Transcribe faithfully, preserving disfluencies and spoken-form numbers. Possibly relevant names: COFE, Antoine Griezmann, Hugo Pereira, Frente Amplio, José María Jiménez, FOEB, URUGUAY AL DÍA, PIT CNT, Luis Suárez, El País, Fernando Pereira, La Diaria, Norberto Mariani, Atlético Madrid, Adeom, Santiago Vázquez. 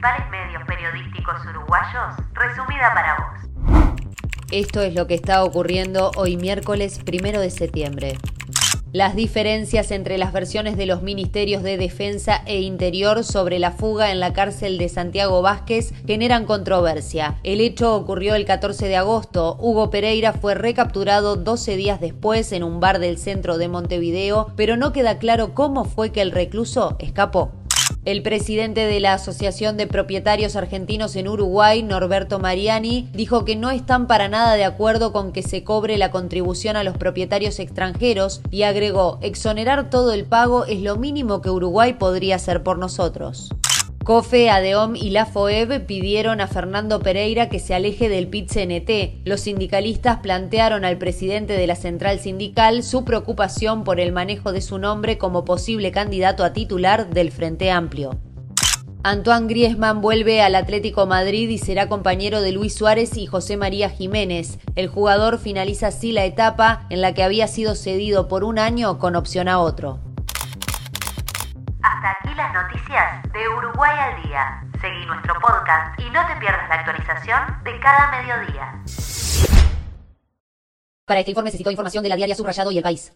principales medios periodísticos uruguayos, resumida para vos. Esto es lo que está ocurriendo hoy miércoles primero de septiembre. Las diferencias entre las versiones de los ministerios de Defensa e Interior sobre la fuga en la cárcel de Santiago Vázquez generan controversia. El hecho ocurrió el catorce de agosto. Hugo Pereira fue recapturado doce días después en un bar del centro de Montevideo, pero no queda claro cómo fue que el recluso escapó. El presidente de la Asociación de Propietarios Argentinos en Uruguay, Norberto Mariani, dijo que no están para nada de acuerdo con que se cobre la contribución a los propietarios extranjeros y agregó: exonerar todo el pago es lo mínimo que Uruguay podría hacer por nosotros. COFE, Adeom y la F O E B pidieron a Fernando Pereira que se aleje del P I T C N T. Los sindicalistas plantearon al presidente de la central sindical su preocupación por el manejo de su nombre como posible candidato a titular del Frente Amplio. Antoine Griezmann vuelve al Atlético Madrid y será compañero de Luis Suárez y José María Jiménez. El jugador finaliza así la etapa en la que había sido cedido por un año con opción a otro. Hasta aquí las noticias de Uruguay al Día. Seguí nuestro podcast y no te pierdas la actualización de cada mediodía. Para este informe se citó información de La Diaria, Subrayado y El País.